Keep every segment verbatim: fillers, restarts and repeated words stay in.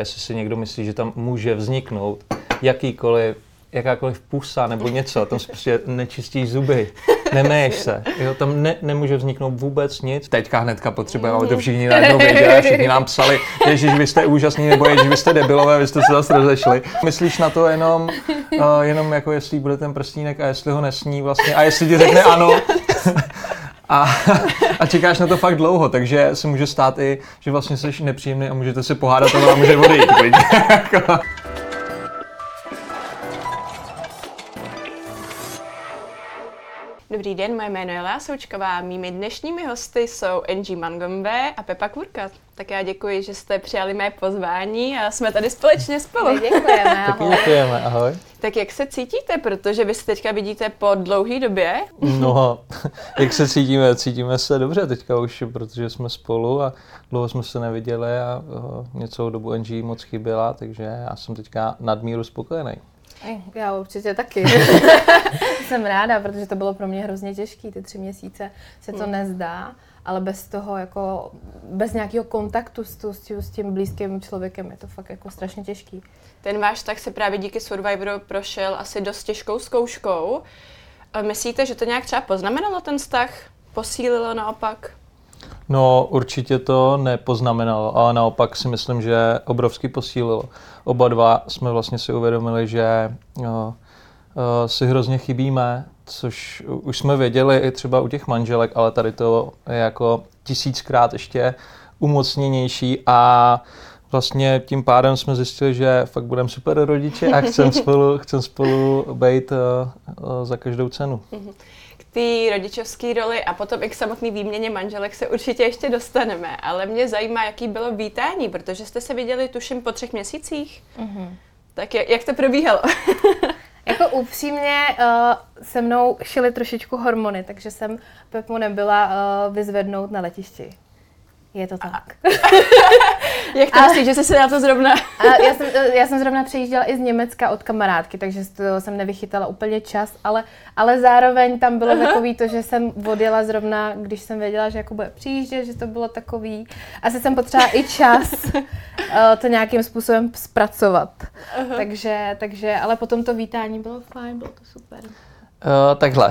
Jestli si někdo myslí, že tam může vzniknout jakýkoliv, jakákoliv pusa nebo něco, tam si prostě nečistíš zuby, nemeješ se, jo, tam ne, nemůže vzniknout vůbec nic. Teďka hnedka potřebujeme, ale to všichni najednou věděli, všichni nám psali, ježiš, vy jste úžasní, nebo ježiš, vy jste debilové, vy jste se zase rozešli. Myslíš na to jenom, uh, jenom jako jestli bude ten prstínek a jestli ho nesní vlastně a jestli ti řekne ano. A, a čekáš na to fakt dlouho, takže se může stát i, že vlastně jsi nepříjemný a můžete se pohádat a může odejít. Dobrý den, moje jméno je Součková. Mými dnešními hosty jsou Anží Mangombe a Pepa Kůrka. Tak já děkuji, že jste přijali mé pozvání a jsme tady společně spolu. Děkujeme, ahoj. Děkujeme, ahoj. Tak jak se cítíte, protože vy se teďka vidíte po dlouhé době? No, jak se cítíme? Cítíme se dobře teďka už, protože jsme spolu a dlouho jsme se neviděli a mě celou dobu Anží moc chyběla, takže já jsem teďka nadmíru spokojený. Já určitě taky. Jsem ráda, protože to bylo pro mě hrozně těžké, ty tři měsíce se to mm. nezdá, ale bez toho, jako, bez nějakého kontaktu s, tu, s tím blízkým člověkem je to fakt jako strašně těžký. Ten váš tak se právě díky Survivoru prošel asi dost těžkou zkouškou. Myslíte, že to nějak třeba poznamenalo ten vztah? Posílilo naopak? No, určitě to nepoznamenalo, ale naopak si myslím, že obrovsky posílilo. Oba dva jsme vlastně si uvědomili, že no, si hrozně chybíme, což už jsme věděli i třeba u těch manželek, ale tady to je jako tisíckrát ještě umocněnější a vlastně tím pádem jsme zjistili, že fakt budeme super rodiče a chcem spolu, chcem spolu být za každou cenu. Ty rodičovské roli a potom i k samotné výměně manželek se určitě ještě dostaneme, ale mě zajímá, jaký bylo vítání, protože jste se viděli tuším po třech měsících. Mm-hmm. Tak jak, jak to probíhalo? Jako upřímně uh, se mnou šily trošičku hormony, takže jsem Pepu nebyla uh, vyzvednout na letišti. Je to tak. Jak to myslíš, že jsi se na to zrovna... já, jsem, já jsem zrovna přejížděla i z Německa od kamarádky, takže jsem nevychytala úplně čas, ale, ale zároveň tam bylo uh-huh. takový to, že jsem odjela zrovna, když jsem věděla, že jako bude přijíždět, že to bylo takový. Asi jsem potřebovala i čas uh, to nějakým způsobem zpracovat. Uh-huh. Takže, takže, ale potom to vítání bylo fajn, bylo to super. Uh, takhle.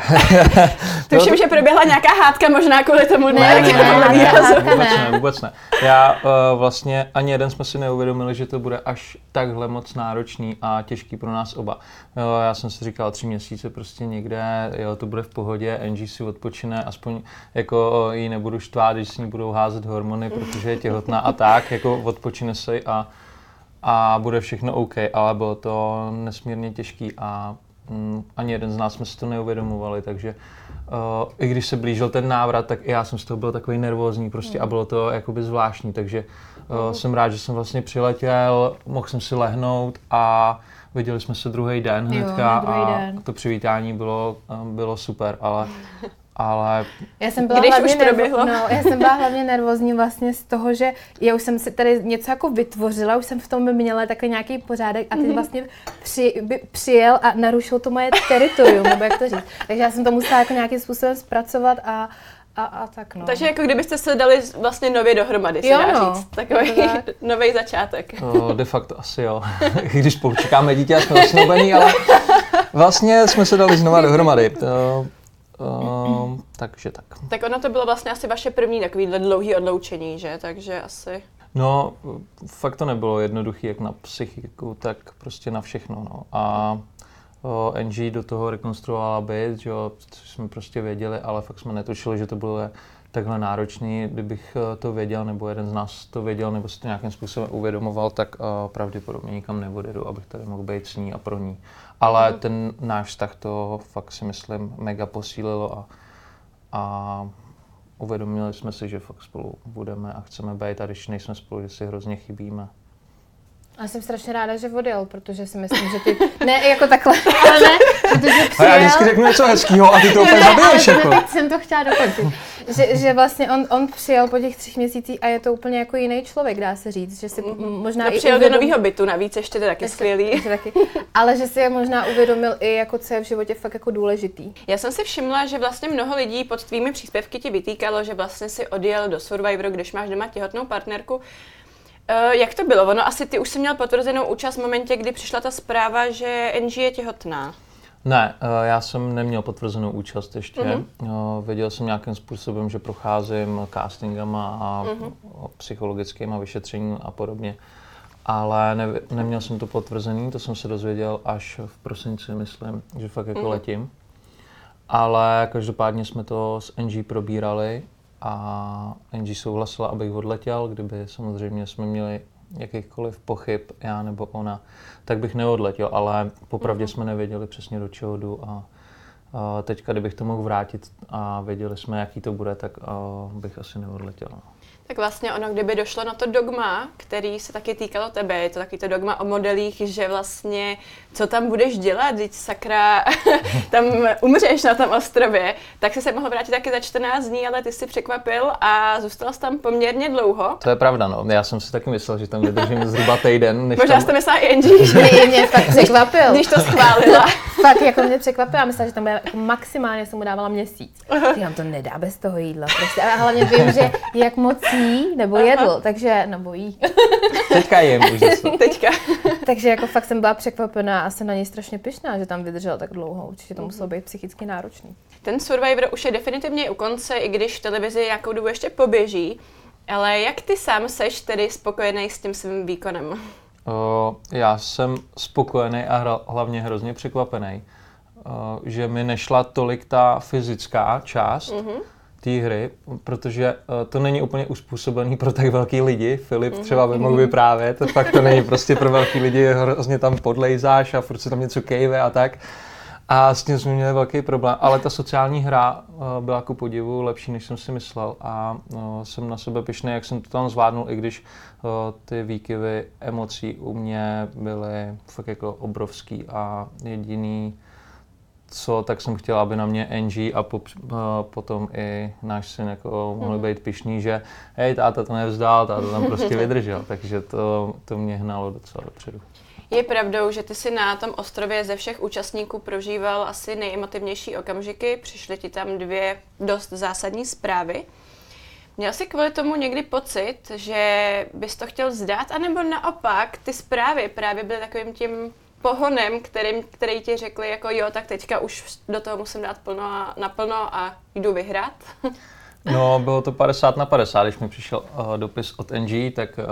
Tuším, že proběhla nějaká hádka možná kvůli tomu. Ne, ne, ne, ne, ne, hádka vůbec ne. ne, vůbec ne. Já uh, vlastně ani jeden jsme si neuvědomili, že to bude až takhle moc náročný a těžký pro nás oba. Uh, já jsem si říkal tři měsíce prostě někde, jo, to bude v pohodě, Anží si odpočine, aspoň jako jí nebudu štvát, když si ní budou házet hormony, protože je těhotná a tak, jako odpočine se a, a bude všechno OK, ale bylo to nesmírně těžký a ani jeden z nás jsme si to neuvědomovali, takže uh, i když se blížil ten návrat, tak i já jsem z toho byl takový nervózní prostě a bylo to jakoby zvláštní, takže uh, mm. jsem rád, že jsem vlastně přiletěl, mohl jsem si lehnout a viděli jsme se druhý den hnedka a den. To přivítání bylo, bylo super, ale Ale já jsem byla když hlavně už nervo- no, já jsem byla hlavně nervózní vlastně z toho, že já už jsem si tady něco jako vytvořila, už jsem v tom měla takový nějaký pořádek a ty vlastně při, by, přijel a narušil to moje teritorium, nebo jak to říct. Takže já jsem to musela jako nějakým způsobem zpracovat a A, a tak no. Takže jako kdybyste se dali vlastně nově dohromady, se dá no. říct. Takový tak. nový začátek. O, de facto asi jo. Když počekáme dítě a jsme osnobení, ale vlastně jsme se dali znova dohromady. To... Um, takže tak. Tak ono to bylo vlastně asi vaše první takovýhle dlouhý odloučení, že? Takže asi... No, fakt to nebylo jednoduché jak na psychiku, tak prostě na všechno, no. A o, Anží do toho rekonstruovala byt, že jo, což jsme prostě věděli, ale fakt jsme netušili, že to bylo takhle náročný. Kdybych to věděl, nebo jeden z nás to věděl, nebo si to nějakým způsobem uvědomoval, tak o, pravděpodobně nikam neodjedu, abych tady mohl být s ní a pro ní. Ale ten náš vztah to fakt si myslím mega posílilo a, a uvědomili jsme si, že fakt spolu budeme a chceme být a když nejsme spolu, že si hrozně chybíme. A jsem strašně ráda, že odjel, protože si myslím, že ty... Ne, jako takhle, ale ne, protože přijel... A já vždycky řeknu něco hezkýho a ty to úplně zabiješ, jako. Tak jsem to chtěla dokončit. Že, že vlastně on, on přijel po těch třech měsících a je to úplně jako jiný člověk, dá se říct. Že si možná no, i přijel uvědom... do nového bytu, navíc ještě to taky ještě, skvělý. Ještě taky. Ale že si je možná uvědomil i, jako, co je v životě fakt jako důležitý. Já jsem si všimla, že vlastně mnoho lidí pod tvými příspěvky ti vytýkalo, že vlastně si odjel do Survivoru, když máš doma těhotnou partnerku. Uh, jak to bylo? Ono asi ty už jsi měl potvrzenou účast v momentě, kdy přišla ta zpráva, že Anží je těhotná. Ne, uh, já jsem neměl potvrzenou účast ještě. Uh-huh. Uh, věděl jsem nějakým způsobem, že procházím castingama a uh-huh. psychologickými vyšetřením a podobně. Ale ne, neměl jsem to potvrzený, to jsem se dozvěděl až v prosinci, myslím, že fakt jako uh-huh. letím. Ale každopádně jsme to s Anží probírali a Anží souhlasila, abych odletěl, kdyby samozřejmě jsme měli jakýchkoliv pochyb, já nebo ona, tak bych neodletěl, ale popravdě mm-hmm. jsme nevěděli přesně, do čeho jdu a, a teďka, kdybych to mohl vrátit a věděli jsme, jaký to bude, tak bych asi neodletěl. Tak vlastně ono, kdyby došlo na to dogma, který se taky týkalo tebe, je to taky to dogma o modelích, že vlastně, co tam budeš dělat, když sakra, tam umřeš na tom ostrově, tak jsi se mohl vrátit taky za čtrnáct dní, ale ty jsi překvapil a zůstal jsi tam poměrně dlouho. To je pravda, no. Já jsem si taky myslel, že tam vydržím zhruba týden. Než možná tam... jsi to myslela i Anží, že mě fakt překvapil. Když to schválila. Fakt jako mě překvapila, myslela, že tam bude jako maximálně, jsem mu dávala měsíc. Ty nám to nedá bez toho jídla, prostě. A hlavně vím, že jak moc jí, nebo aha. jedl, takže, nebo jí. Teďka jim už zase. Teďka. Takže jako fakt jsem byla překvapená a jsem na něj strašně pyšná, že tam vydržel tak dlouho, určitě to muselo být psychicky náročný. Ten Survivor už je definitivně u konce, i když v televizi nějakou dobu ještě poběží, ale jak ty sám seš tedy spokojený s tím svým výkonem? O, já jsem spokojený a hra, hlavně hrozně překvapený, o, že mi nešla tolik ta fyzická část, mm-hmm. té hry, protože to není úplně uspůsobený pro tak velký lidi. Filip třeba by mohl vyprávět, fakt to není prostě pro velký lidi, hrozně tam podlejzáš a furt se tam něco kejve a tak. A s tím jsme měli velký problém, ale ta sociální hra byla ku podivu lepší, než jsem si myslel a jsem na sebe pyšný, jak jsem to tam zvládnul, i když ty výkyvy emocí u mě byly fakt jako obrovský a jediný co, tak jsem chtěla, aby na mě Anží a po, uh, potom i náš syn jako mohli mm. být pyšní, že hej, táta to nevzdal, táta tam prostě vydržel, takže to, to mě hnalo docela dopředu. Je pravdou, že ty si na tom ostrově ze všech účastníků prožíval asi nejemotivnější okamžiky, přišly ti tam dvě dost zásadní zprávy. Měl jsi kvůli tomu někdy pocit, že bys to chtěl vzdát, anebo naopak ty zprávy právě byly takovým tím pohonem, kterým, který ti řekli jako jo, tak teďka už do toho musím dát plno a, naplno a jdu vyhrát? No, bylo to padesát na padesát, když mi přišel uh, dopis od Anží, tak uh,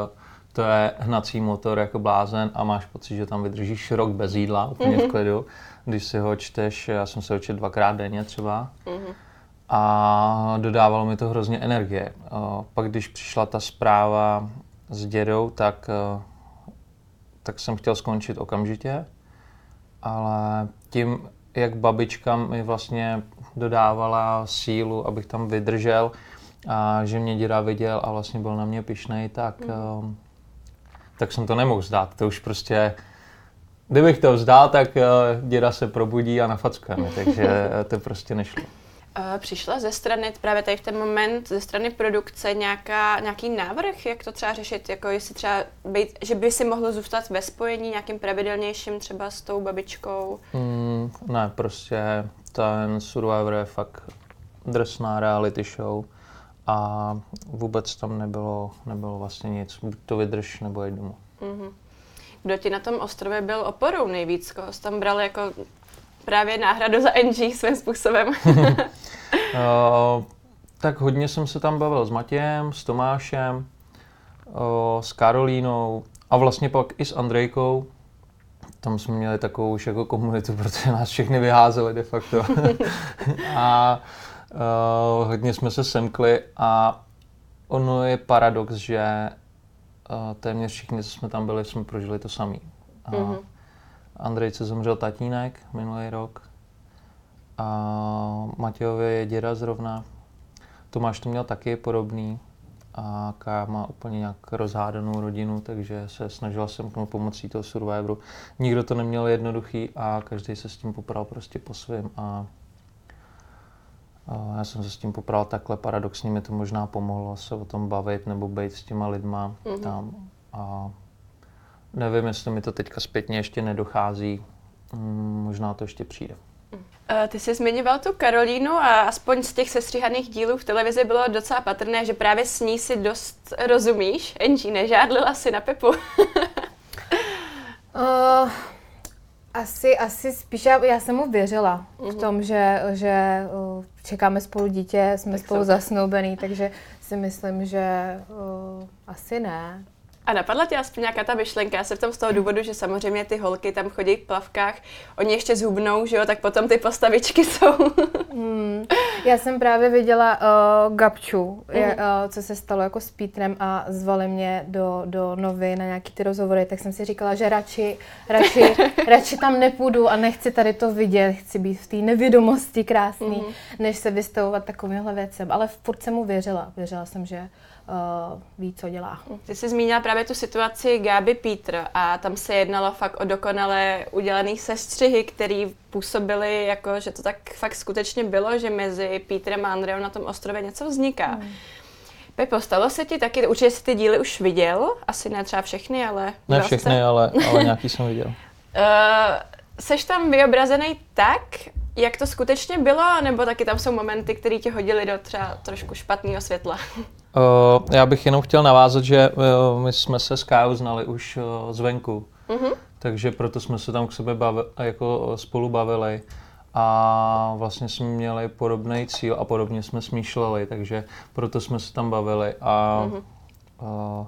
to je hnací motor jako blázen a máš pocit, že tam vydržíš rok bez jídla, úplně mm-hmm. v klidu. Když si ho čteš, já jsem se ho četl dvakrát denně třeba mm-hmm. a dodávalo mi to hrozně energie. Uh, pak když přišla ta zpráva s dědou, tak uh, tak jsem chtěl skončit okamžitě, ale tím, jak babička mi vlastně dodávala sílu, abych tam vydržel a že mě děda viděl a vlastně byl na mě pyšnej, tak, mm. tak jsem to nemohl vzdát. To už prostě, kdybych to vzdal, tak děda se probudí a nafackuje mi, takže to prostě nešlo. Přišla ze strany, právě tady v ten moment, ze strany produkce nějaká, nějaký návrh, jak to třeba řešit, jako jestli třeba být, že by si mohlo zůstat ve spojení nějakým pravidelnějším třeba s tou babičkou? Mm, ne, prostě ten Survivor je fakt drsná reality show a vůbec tam nebylo, nebylo vlastně nic, buď to vydrž nebo jít domů. Mm-hmm. Kdo ti na tom ostrově byl oporou nejvíc, koho jsi tam bral jako právě náhradu za Anží svým způsobem? o, tak hodně jsem se tam bavil s Matějem, s Tomášem, o, s Karolínou a vlastně pak i s Andrejkou. Tam jsme měli takovou už jako komunitu, protože nás všechny vyházeli de facto. a o, hodně jsme se semkli a ono je paradox, že o, téměř všichni, co jsme tam byli, jsme prožili to samý. A, mm-hmm. Andrejce zemřel tatínek minulý rok a Matějovi je děda zrovna. Tomáš to měl taky podobný a Kája má úplně nějak rozhádanou rodinu, takže se snažila semknout pomocí toho Survivoru. Nikdo to neměl jednoduchý a každý se s tím popral prostě po svém. A já jsem se s tím popral takhle, paradoxně mi to možná pomohlo se o tom bavit nebo být s těma lidma mm-hmm. tam. A nevím, jestli mi to teďka zpětně ještě nedochází, možná to ještě přijde. Ty jsi zmiňoval tu Karolínu a aspoň z těch sestříhaných dílů v televizi bylo docela patrné, že právě s ní si dost rozumíš. Anží, nežádlila si na Pepu? uh, asi, asi spíš, já, já jsem mu věřila uh-huh. v tom, že, že uh, čekáme spolu dítě, jsme tak spolu zasnoubení, takže si myslím, že uh, asi ne. A napadla tě aspoň nějaká ta myšlenka? Já se v tom z toho důvodu, že samozřejmě ty holky tam chodí v plavkách, oni ještě zhubnou, že jo, tak potom ty postavičky jsou. Hmm. Já jsem právě viděla uh, Gabču, mm. je, uh, co se stalo jako s Pítrem a zvali mě do, do novin na nějaký ty rozhovory, tak jsem si říkala, že radši, radši, radši tam nepůjdu a nechci tady to vidět, chci být v té nevědomosti krásný, mm. než se vystavovat takovýmhle věcem. Ale furt jsem mu věřila, věřila jsem, že Uh, ví, co dělá. Ty jsi zmínila právě tu situaci Gáby Pítr a tam se jednalo fakt o dokonale udělaný sestřihy, který působily jako, že to tak fakt skutečně bylo, že mezi Pítrem a Andreou na tom ostrově něco vzniká. Hmm. Pepo, stalo se ti taky, určitě jsi ty díly už viděl, asi ne třeba všechny, ale... Ne všechny, jste... ale, ale nějaký jsem viděl. Uh, seš tam vyobrazený tak, jak to skutečně bylo, nebo taky tam jsou momenty, které ti hodily do třeba trošku špatného světla? Uh, já bych jenom chtěl navázat, že uh, my jsme se s Kájou znali už uh, zvenku, mm-hmm. takže proto jsme se tam k sobě bavi, jako spolu bavili a vlastně jsme měli podobný cíl a podobně jsme smýšleli, takže proto jsme se tam bavili a mm-hmm. uh,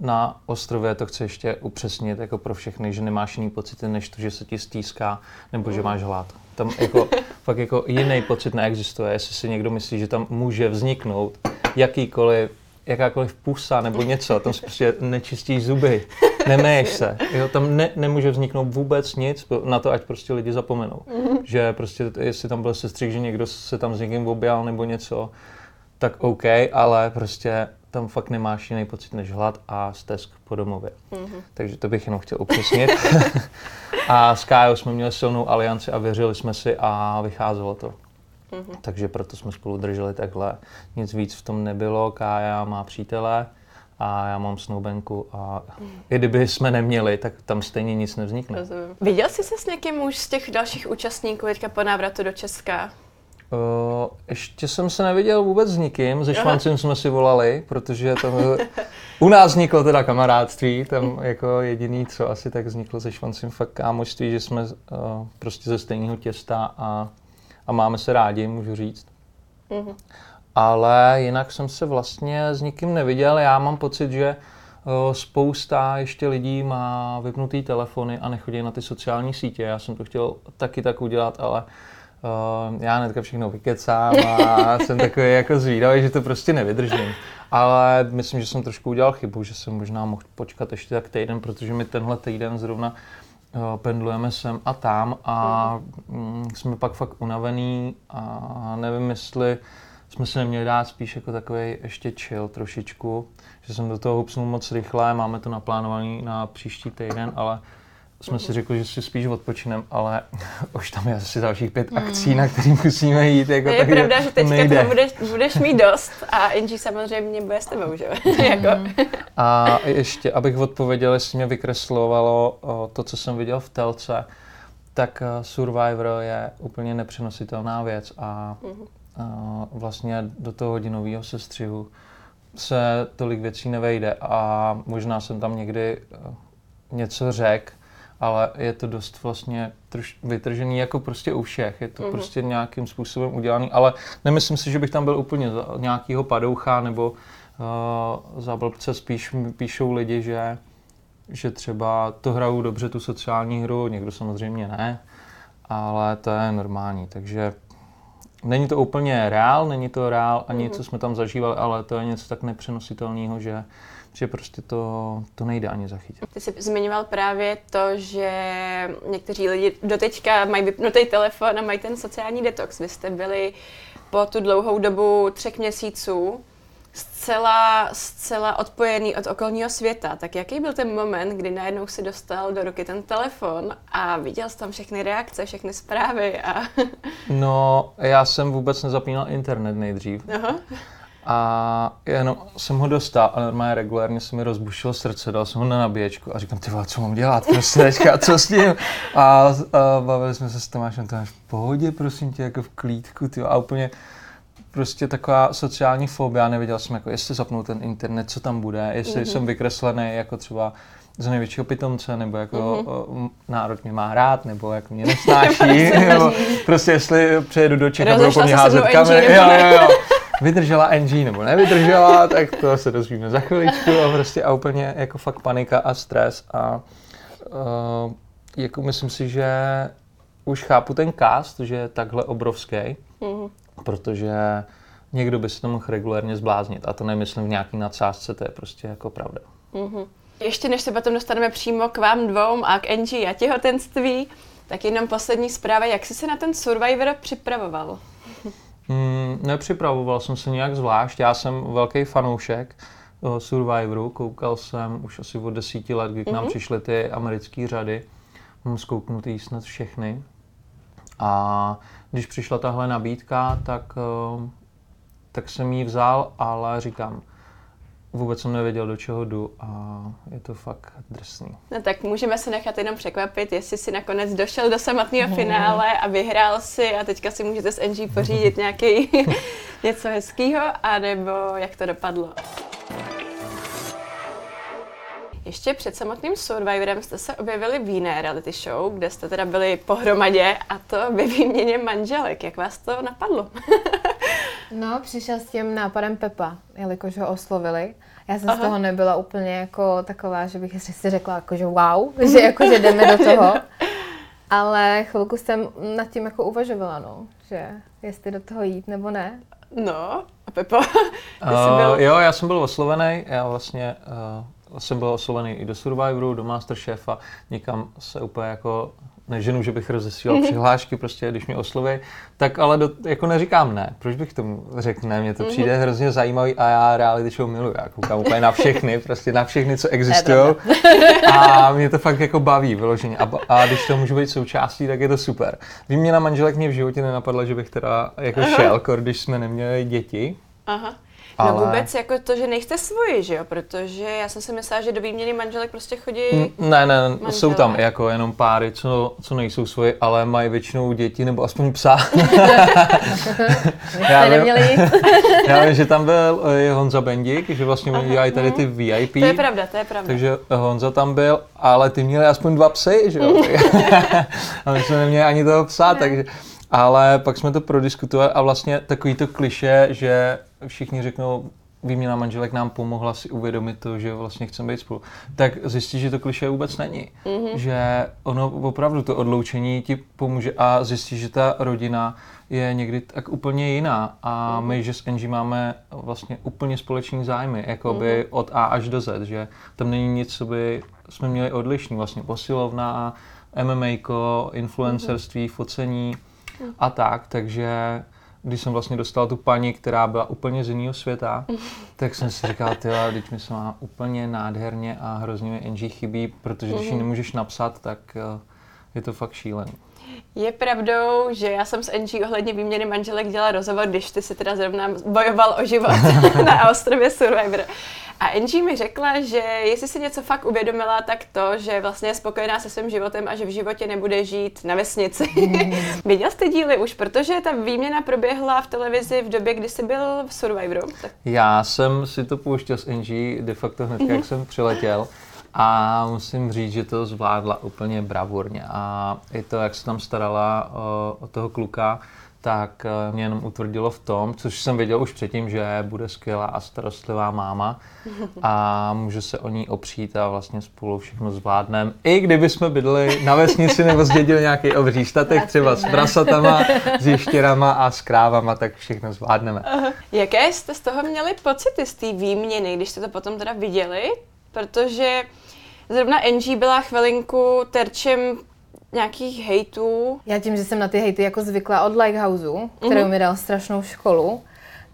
na ostrově to chci ještě upřesnit jako pro všechny, že nemáš jiný pocity než to, že se ti stýská nebo mm-hmm. že máš hlad. Tam jako, fakt jako jiný pocit neexistuje, jestli si někdo myslí, že tam může vzniknout jakýkoliv, jakákoliv pusa nebo něco, tam si prostě nečistíš zuby, nemeješ se, jo, tam ne, nemůže vzniknout vůbec nic na to, ať prostě lidi zapomenou, mm-hmm. že prostě jestli tam byl sestřih, že někdo se tam s někým objal nebo něco, tak OK, ale prostě tam fakt nemáš jiný pocit než hlad a stesk po domově. Mm-hmm. Takže to bych jenom chtěl upřesnit. A s Kájou jsme měli silnou alianci a věřili jsme si a vycházelo to. Mm-hmm. Takže proto jsme spolu drželi takhle. Nic víc v tom nebylo. Kája má přítele a já mám snoubenku a i kdyby jsme neměli, tak tam stejně nic nevznikne. Rozumím. Viděl jsi se s někým už z těch dalších účastníků teďka po návratu do Česka? Uh, ještě jsem se neviděl vůbec s nikým, se Švancem jsme si volali, protože tam u nás vzniklo teda kamarádství, tam jako jediný, co asi tak vzniklo se Švancem fakt kámoštví, že jsme uh, prostě ze stejného těsta a, a máme se rádi, můžu říct. Mm-hmm. Ale jinak jsem se vlastně s nikým neviděl, já mám pocit, že uh, spousta ještě lidí má vypnutý telefony a nechodí na ty sociální sítě, já jsem to chtěl taky tak udělat, ale Uh, já hnedka všechno vykecám a jsem takový jako zvídavý, že to prostě nevydržím. Ale myslím, že jsem trošku udělal chybu, že jsem možná mohl počkat ještě tak týden, protože my tenhle týden zrovna uh, pendlujeme sem a tam a mm, jsme pak fakt unavený a nevím, jestli jsme se neměli dát spíš jako takový ještě chill trošičku, že jsem do toho hupsnul moc rychle, máme to naplánovaný na příští týden, ale jsme si řekli, že si spíš odpočinem, ale už tam je asi dalších pět mm. akcí, na které musíme jít. Jako, je pravda, že teďka nejde. To budeš, budeš mít dost a Anží samozřejmě bude s tebou, že jako. A ještě, abych odpověděl, jestli mě vykreslovalo to, co jsem viděl v telce, tak Survivor je úplně nepřenositelná věc a, a vlastně do toho hodinového sestřihu se tolik věcí nevejde a možná jsem tam někdy něco řekl, ale je to dost vlastně troš- vytržený jako prostě u všech, je to mm-hmm. prostě nějakým způsobem udělaný, ale nemyslím si, že bych tam byl úplně za nějakýho padoucha nebo uh, za blbce, spíš píšou lidi, že, že třeba to hrajou dobře tu sociální hru, někdo samozřejmě ne, ale to je normální, takže není to úplně reál, není to reál ani mm-hmm. co jsme tam zažívali, ale to je něco tak nepřenositelného, že že prostě to, to nejde ani zachytit. Ty jsi zmiňoval právě to, že někteří lidi doteďka mají vypnutý telefon a mají ten sociální detox. Vy jste byli po tu dlouhou dobu třech měsíců zcela, zcela odpojený od okolního světa. Tak jaký byl ten moment, kdy najednou si dostal do ruky ten telefon a viděl jsi tam všechny reakce, všechny zprávy a... No, já jsem vůbec nezapínal internet nejdřív. Aha. A jenom jsem ho dostal a normálně regulárně se mi rozbušilo srdce, dal jsem ho na nabíječku a říkám, ty vole, co mám dělat prostě teďka, co s ním? A, a bavili jsme se s Tomášem, to máš v pohodě, prosím tě, jako v klídku, ty. A úplně prostě taková sociální fobia, nevěděl jsem, jako jestli zapnou ten internet, co tam bude, jestli mm-hmm. jsem vykreslený jako třeba z největšího pitomce, nebo jako mm-hmm. národ mě má rád, nebo jako mě nesnáší, nebo prostě jestli přejedu do Čech a budou po mě házet kamery. Vydržela Anží nebo nevydržela, tak to se dozvíme za chviličku a prostě a úplně jako fakt panika a stres a uh, jako myslím si, že už chápu ten cast, že je takhle obrovský, mm. protože někdo by se to mohl regulérně zbláznit a to nemyslím v nějaký nadsázce, to je prostě jako pravda. Mm-hmm. Ještě než se potom dostaneme přímo k vám dvou a k Anží a těhotenství, tak jenom poslední zpráva, jak jsi se na ten Survivor připravoval? Mm, nepřipravoval jsem se nějak zvlášť, já jsem velký fanoušek Survivoru, koukal jsem už asi od desíti let, kdy k nám mm-hmm. přišly ty americké řady, mám zkouknutý snad všechny a když přišla tahle nabídka, tak, tak jsem ji vzal, ale říkám, vůbec jsem nevěděl, do čeho jdu a je to fakt drsný. No tak můžeme se nechat jenom překvapit, jestli si nakonec došel do samotného finále a vyhrál si a teďka si můžete s Anží pořídit nějaký něco hezkýho, anebo jak to dopadlo. Ještě před samotným Survivorem jste se objevili v jiné reality show, kde jste teda byli pohromadě a to ve výměně manželek. Jak vás to napadlo? No, přišel s tím nápadem Pepa, jelikož ho oslovili. Já jsem Aha. z toho nebyla úplně jako taková, že bych si řekla jakože wow, že jakože jdeme do toho. Ale chvilku jsem nad tím jako uvažovala, no, že jestli do toho jít nebo ne. No, a Pepa, ty jsi byl... Uh, jo, já jsem byl oslovený, já vlastně... Uh... jsem byl oslovený i do Survivoru, do Masterchefa, nikam se úplně jako neženu, že bych rozesílal přihlášky, prostě když mě osloví, tak ale do, jako neříkám ne, proč bych tomu řekl ne, mně to přijde hrozně zajímavý a já reality show miluji, já koukám úplně na všechny, prostě na všechny, co existují a mě to fakt jako baví vyloženě a, a když to můžu být součástí, tak je to super. Výměna manželek mě v životě nenapadla, že bych teda jako Aha. šel, když jsme neměli děti. Aha. No ale... vůbec jako to, že nejste svoji, že jo? Protože já jsem si myslela, že do výměny manželek prostě chodí... Ne, ne, manželé. Jsou tam jako jenom páry, co, co nejsou svoji, ale mají většinou děti nebo aspoň psa. já, vím, já vím, že tam byl Honza Bendik, že vlastně oni dělají tady ty V I P. To je pravda, to je pravda. Takže Honza tam byl, ale ty měli aspoň dva psy, že jo? A my jsme neměli ani toho psa, ne. takže... Ale pak jsme to prodiskutovali a vlastně takový to klišé, že všichni řeknou, výměna manželek nám pomohla si uvědomit to, že vlastně chceme být spolu, tak zjistíš, že to klišé vůbec není. Mm-hmm. Že ono opravdu to odloučení ti pomůže a zjistíš, že ta rodina je někdy tak úplně jiná a mm-hmm. my, že s Anží máme vlastně úplně společný zájmy, jakoby mm-hmm. od A až do Z, že tam není nic, co by jsme měli odlišný, vlastně posilovna, M M A ko, influencerství, mm-hmm. focení, a tak, takže když jsem vlastně dostal tu paní, která byla úplně z jiného světa, tak jsem si říkal, tyhle, teď mi se má úplně nádherně a hrozně mi Anží chybí, protože když ji nemůžeš napsat, tak je to fakt šílený. Je pravdou, že já jsem s Anží ohledně výměny manželek dělala rozhovor, když ty si teda zrovna bojoval o život na ostrově Survivor. A Anží mi řekla, že jestli si něco fakt uvědomila, tak to, že vlastně je spokojená se svým životem a že v životě nebude žít na vesnici. Viděl jste díly už, protože ta výměna proběhla v televizi v době, kdy jsi byl v Survivoru. Tak... Já jsem si to pouštěl s Anží de facto hned, jak jsem přiletěl. A musím říct, že to zvládla úplně bravurně a i to, jak se tam starala o, o toho kluka, tak mě jenom utvrdilo v tom, což jsem věděl už předtím, že bude skvělá a starostlivá máma a můžu se o ní opřít a vlastně spolu všechno zvládneme. I kdyby jsme bydli na vesnici nebo zdědili nějaký obří statek, třeba s prasatama, s ještěrama a s krávama, tak všechno zvládneme. Jaké jste z toho měli pocity z té výměny, když jste to potom teda viděli? Protože zrovna Anží byla chvilinku terčem nějakých hejtů. Já tím, že jsem na ty hejty jako zvykla od Likehouseu, kterou mm-hmm. mi dal strašnou školu,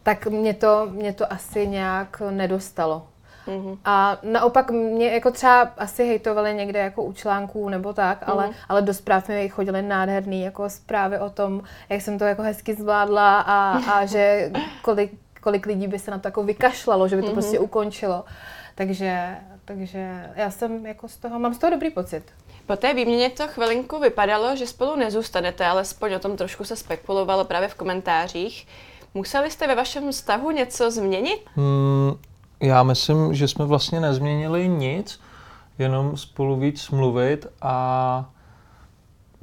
tak mě to, mě to asi nějak nedostalo. Mm-hmm. A naopak mě jako třeba asi hejtovali někde jako u článků nebo tak, mm-hmm. ale, ale do zpráv mi chodily nádherný jako zprávy o tom, jak jsem to jako hezky zvládla a, a že kolik kolik lidí by se na to jako vykašlalo, že by to mm-hmm. prostě ukončilo. Takže, takže já jsem jako z toho, mám z toho dobrý pocit. Po té výměně to chvilinku vypadalo, že spolu nezůstanete, alespoň o tom trošku se spekulovalo právě v komentářích. Museli jste ve vašem vztahu něco změnit? Hmm, já myslím, že jsme vlastně nezměnili nic, jenom spolu víc mluvit a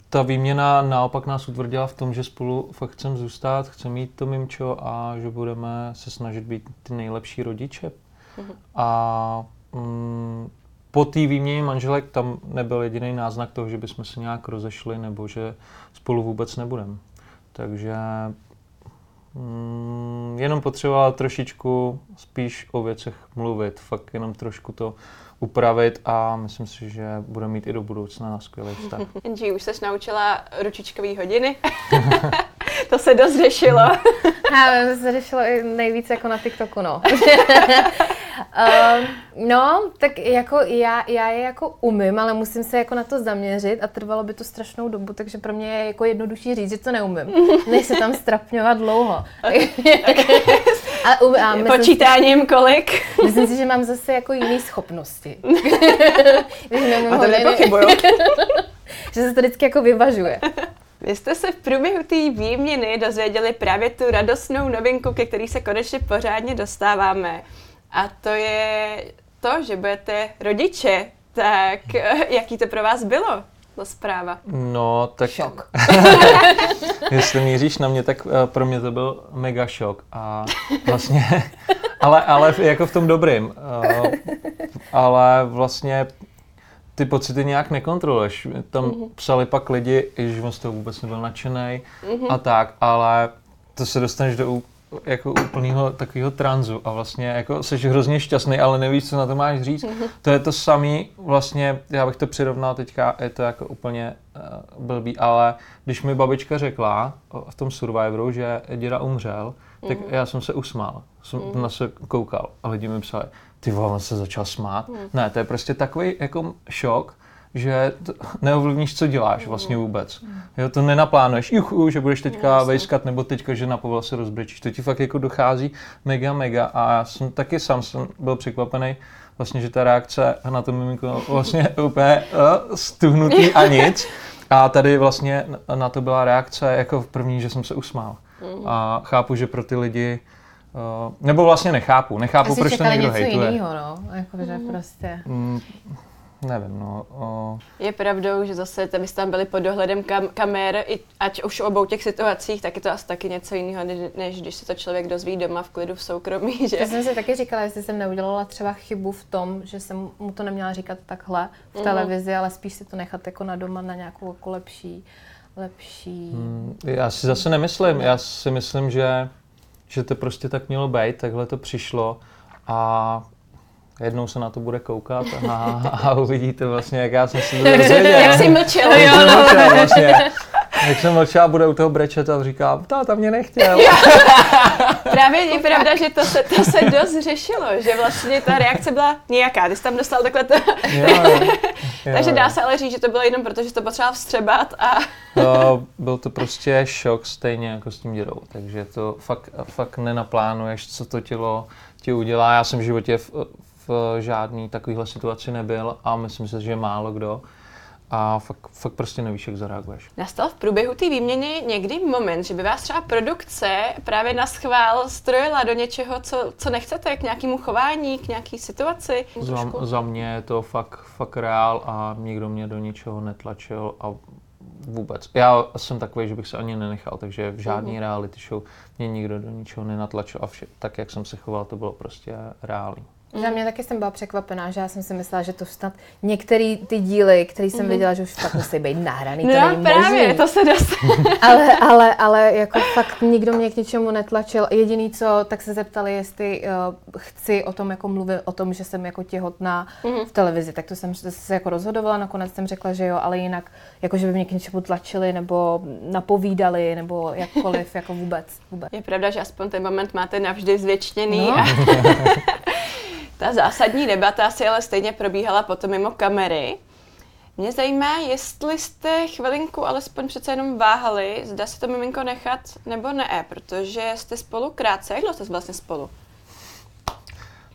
ta výměna naopak nás utvrdila v tom, že spolu fakt chceme zůstat, chceme jít to mimčo a že budeme se snažit být ty nejlepší rodiče. Mhm. A mm, po té výměně manželek tam nebyl jediný náznak toho, že bychom se nějak rozešli nebo že spolu vůbec nebudeme. Takže mm, jenom potřeba trošičku spíš o věcech mluvit, fakt jenom trošku to upravit a myslím si, že budeme mít i do budoucna na skvělý vztah. Anží, už ses naučila ručičkový hodiny? To se dost řešilo. Já, to se řešilo i nejvíc jako na TikToku, no. Um, no, tak jako já, já je jako umím, ale musím se jako na to zaměřit a trvalo by to strašnou dobu, takže pro mě je jako jednodušší říct, že to neumím, než se tam strapňovat dlouho. A um, a počítáním si, kolik? Myslím si, že mám zase jako jiné schopnosti. A to nepochybuju. Že se to vždycky jako vyvažuje. Vy jste se v průběhu té výměny dozvěděli právě tu radostnou novinku, ke které se konečně pořádně dostáváme. A to je to, že budete rodiče. Tak jaký to pro vás bylo, ta zpráva? No, tak... Šok. Jestli míříš na mě, tak pro mě to byl mega šok. A vlastně... Ale, ale jako v tom dobrým. Ale vlastně... Ty pocity nějak nekontroluješ. Tam mm-hmm. psali pak lidi, že on z toho vůbec nebyl nadšenej mm-hmm. a tak, ale to se dostaneš do jako úplného takového tranzu a vlastně jako jsi hrozně šťastný, ale nevíš, co na to máš říct. Mm-hmm. To je to samý, vlastně, já bych to přirovnal teďka, je to jako úplně uh, blbý, ale když mi babička řekla v tom Survivoru, že děda umřel, tak mm-hmm. já jsem se usmál, jsem mm-hmm. na se koukal a lidi mi psali, ty vole, on se začal smát. Mm. Ne, to je prostě takový jako šok, že neovlivníš, co děláš vlastně vůbec. Mm. Jo, to nenaplánuješ, juchu, že budeš teďka no, vejskat, nebo teďka, že na povel se rozbrečíš. To ti fakt jako dochází mega, mega. A já jsem taky sám jsem byl překvapený, vlastně, že ta reakce na to miminko vlastně úplně uh, stuhnutý a nic. A tady vlastně na to byla reakce jako v první, že jsem se usmál. Mm. A chápu, že pro ty lidi Uh, nebo vlastně nechápu, nechápu, proč to někdo hejtuje. Asi čekali něco jinýho, no, jakože mm. prostě. Mm, nevím, no. Uh. Je pravdou, že zase vy jste tam byli pod dohledem kam- kamer, i, ať už v obou těch situacích, tak je to asi taky něco jiného, než, než když se to člověk dozví doma v klidu, v soukromí, že? To jsem si taky říkala, jestli jsem neudělala třeba chybu v tom, že jsem mu to neměla říkat takhle v televizi, mm. ale spíš si to nechat jako na doma na nějakou jako lepší, lepší... Mm, já si zase nemyslím, já si myslím, že... že to prostě tak mělo být, takhle to přišlo a jednou se na to bude koukat a, a uvidíte vlastně, jak já jsem si to rozvěděl. Jak jsi mlčel, jo. Vlastně. Jak jsem mlčel, bude u toho brečet a říká, táta mě nechtěl. Právě je pravda, že to se, to se dost řešilo, že vlastně ta reakce byla nějaká, ty jsi tam dostal takhle to. Jo, jo. Takže dá se ale říct, že to bylo jenom proto, že to potřeba vstřebat a... No, byl to prostě šok stejně jako s tím dědou, takže to fakt, fakt nenaplánuješ, co to tělo ti udělá. Já jsem v životě v, v žádný takovýhle situaci nebyl a myslím si, že málo kdo. A fakt, fakt prostě nevíš, jak zareaguješ. Nastal v průběhu té výměny někdy moment, že by vás třeba produkce právě na schvál strojila do něčeho, co, co nechcete, k nějakému chování, k nějaké situaci? Za, za mě je to fakt, fakt reál a nikdo mě do ničeho netlačil a vůbec. Já jsem takový, že bych se ani nenechal, takže v žádný mm. reality show mě nikdo do ničeho nenatlačil a vše, tak, jak jsem se choval, to bylo prostě reálný. Já mě taky jsem byla překvapená, že já jsem si myslela, že to snad některé ty díly, které jsem viděla, že už fakt musí být nahraný, no, to není možný. No právě, to se dostalo. ale, ale, ale jako fakt nikdo mě k ničemu netlačil. Jediný co, tak se zeptali, jestli uh, chci o tom jako mluvit, o tom, že jsem jako těhotná mm-hmm. v televizi. Tak to jsem se jako rozhodovala, nakonec jsem řekla, že jo, ale jinak, jako že by mě k ničemu tlačili nebo napovídali nebo jakkoliv, jako vůbec, vůbec. Je pravda, že aspoň ten moment máte navždy zvětštěný. No. A... Ta zásadní debata asi ale stejně probíhala potom mimo kamery. Mě zajímá, jestli jste chvilinku alespoň přece jenom váhali, zda si to miminko nechat nebo ne, protože jste spolu krátce. Jak dlouho jste vlastně spolu?